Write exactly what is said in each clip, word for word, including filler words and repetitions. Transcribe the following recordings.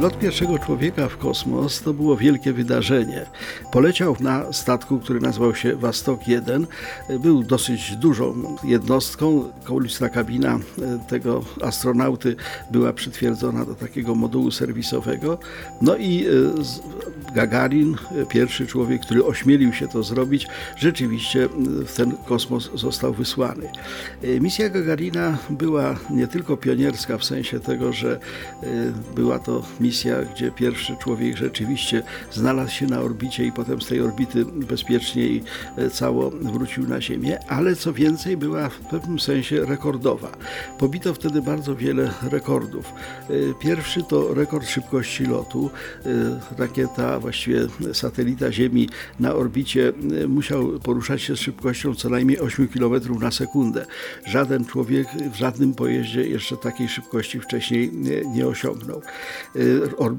Lot pierwszego człowieka w kosmos to było wielkie wydarzenie. Poleciał na statku, który nazywał się Vostok jeden. Był dosyć dużą jednostką. Kołysna kabina tego astronauty była przytwierdzona do takiego modułu serwisowego. No i Gagarin, pierwszy człowiek, który ośmielił się to zrobić, rzeczywiście w ten kosmos został wysłany. Misja Gagarina była nie tylko pionierska w sensie tego, że była to misja, gdzie pierwszy człowiek rzeczywiście znalazł się na orbicie i potem z tej orbity bezpiecznie i cało wrócił na Ziemię, ale co więcej była w pewnym sensie rekordowa. Pobito wtedy bardzo wiele rekordów. Pierwszy to rekord szybkości lotu. Rakieta, właściwie satelita Ziemi na orbicie musiał poruszać się z szybkością co najmniej osiem kilometrów na sekundę. Żaden człowiek w żadnym pojeździe jeszcze takiej szybkości wcześniej nie, nie osiągnął.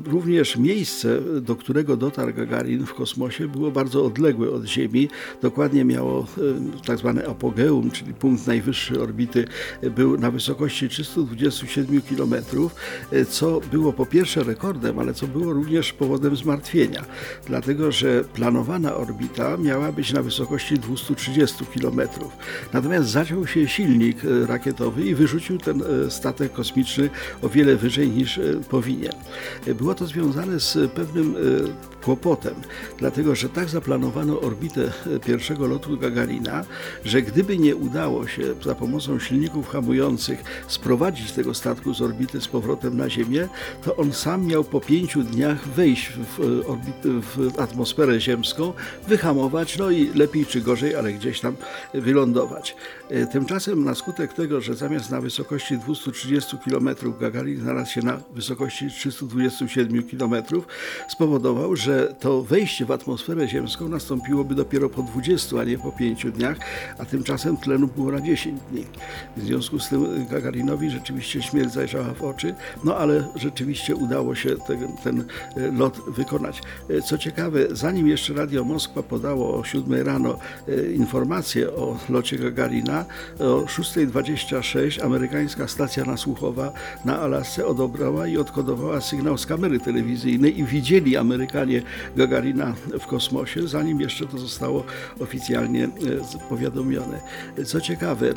Również miejsce, do którego dotarł Gagarin w kosmosie, było bardzo odległe od Ziemi. Dokładnie miało tak zwane apogeum, czyli punkt najwyższej orbity, był na wysokości trzystu dwudziestu siedmiu kilometrów, co było po pierwsze rekordem, ale co było również powodem zmartwienia. Dlatego, że planowana orbita miała być na wysokości dwustu trzydziestu kilometrów. Natomiast zaciął się silnik rakietowy i wyrzucił ten statek kosmiczny o wiele wyżej niż powinien. Było to związane z pewnym kłopotem, dlatego że tak zaplanowano orbitę pierwszego lotu Gagarina, że gdyby nie udało się za pomocą silników hamujących sprowadzić tego statku z orbity z powrotem na Ziemię, to on sam miał po pięciu dniach wejść w, orbitę, w atmosferę ziemską, wyhamować, no i lepiej czy gorzej, ale gdzieś tam wylądować. Tymczasem na skutek tego, że zamiast na wysokości dwustu trzydziestu kilometrów Gagarin znalazł się na wysokości trzystu dwudziestu siedmiu kilometrów, spowodował, że to wejście w atmosferę ziemską nastąpiłoby dopiero po dwudziestu, a nie po pięciu dniach, a tymczasem tlenu było na dziesięć dni. W związku z tym Gagarinowi rzeczywiście śmierć zajrzała w oczy, no ale rzeczywiście udało się ten, ten lot wykonać. Co ciekawe, zanim jeszcze Radio Moskwa podało o siódmej rano informację o locie Gagarina, o szósta dwadzieścia sześć amerykańska stacja nasłuchowa na Alasce odebrała i odkodowała sygnał z kamery telewizyjnej i widzieli Amerykanie Gagarina w kosmosie, zanim jeszcze to zostało oficjalnie powiadomione. Co ciekawe,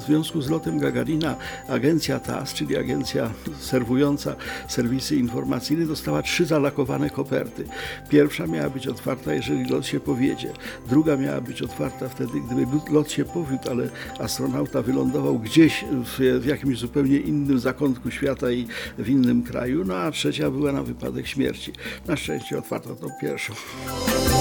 w związku z lotem Gagarina agencja T A S, czyli agencja serwująca serwisy informacyjne, dostała trzy zalakowane koperty. Pierwsza miała być otwarta, jeżeli lot się powiedzie. Druga miała być otwarta wtedy, gdyby lot się powiódł, ale astronauta wylądował gdzieś w, w jakimś zupełnie innym zakątku świata i w innym kraju, no a trzecia była na wypadek śmierci. Na szczęście otwarto tą pierwszą.